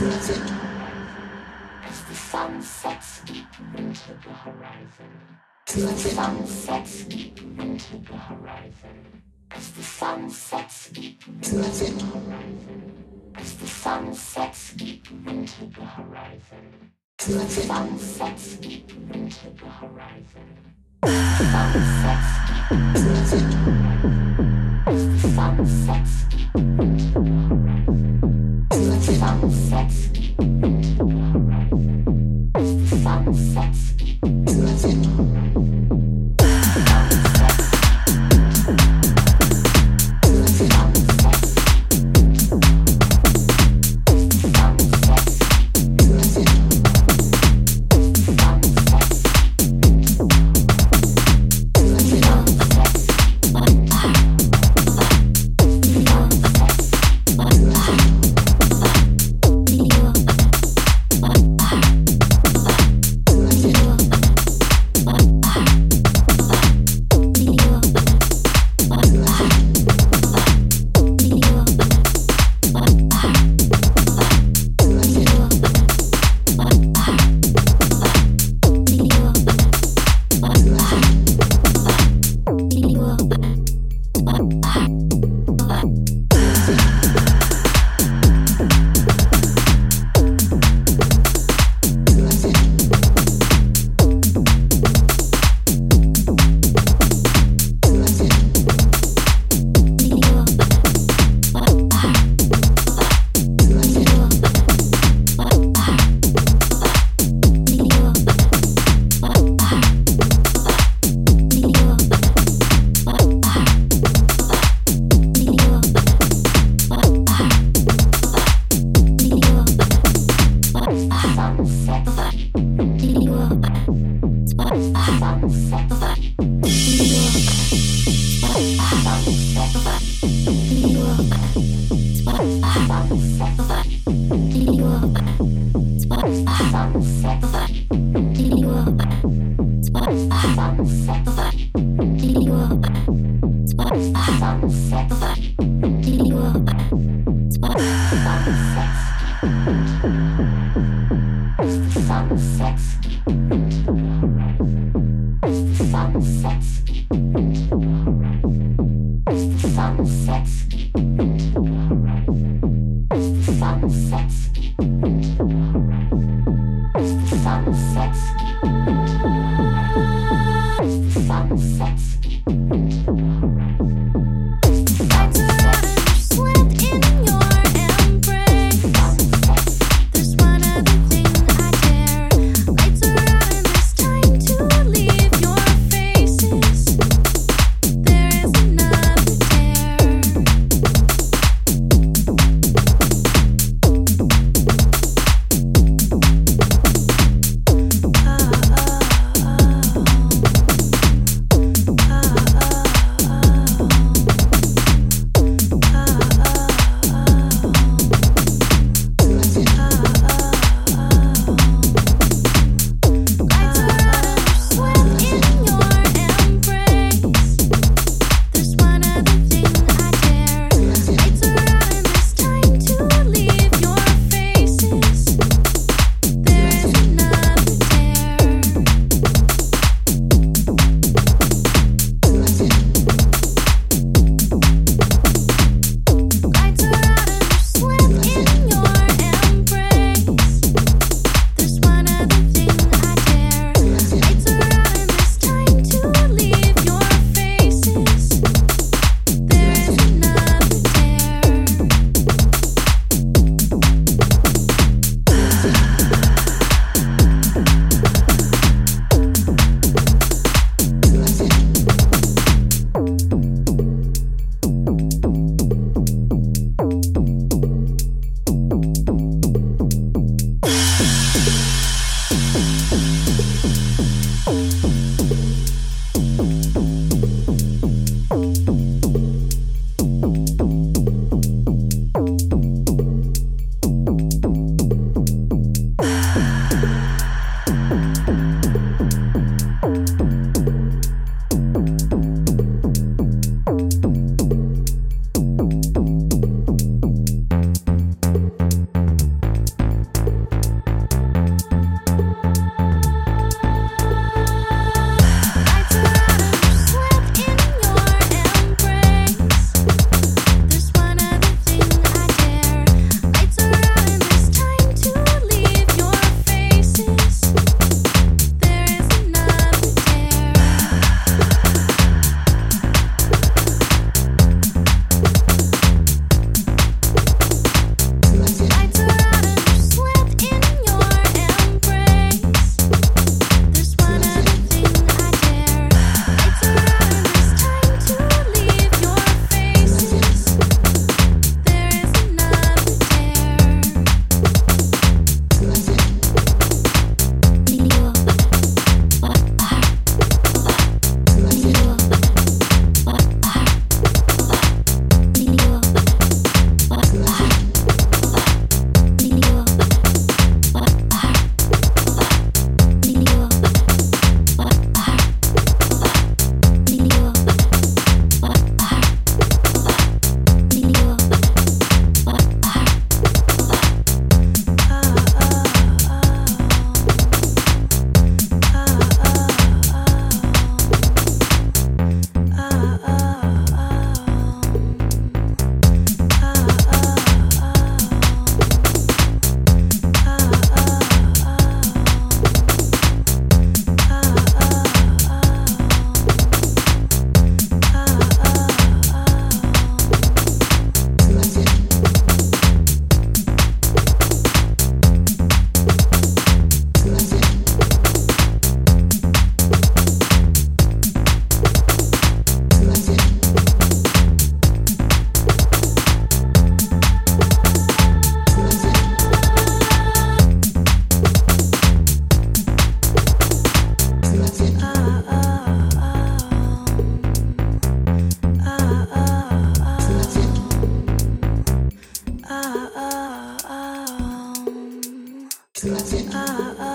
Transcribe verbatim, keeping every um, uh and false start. music as the sun sets deep into the horizon. As the sun sets deep into the horizon. As the sun sets deep into the horizon. As the sun sets deep into the horizon. As the sun sets deep into the horizon. As the sun sets deep into the horizon. As the sun sets deep into the horizon. As the sun sets deep into the horizon. As the sun sets deep into the horizon. That's why That's it.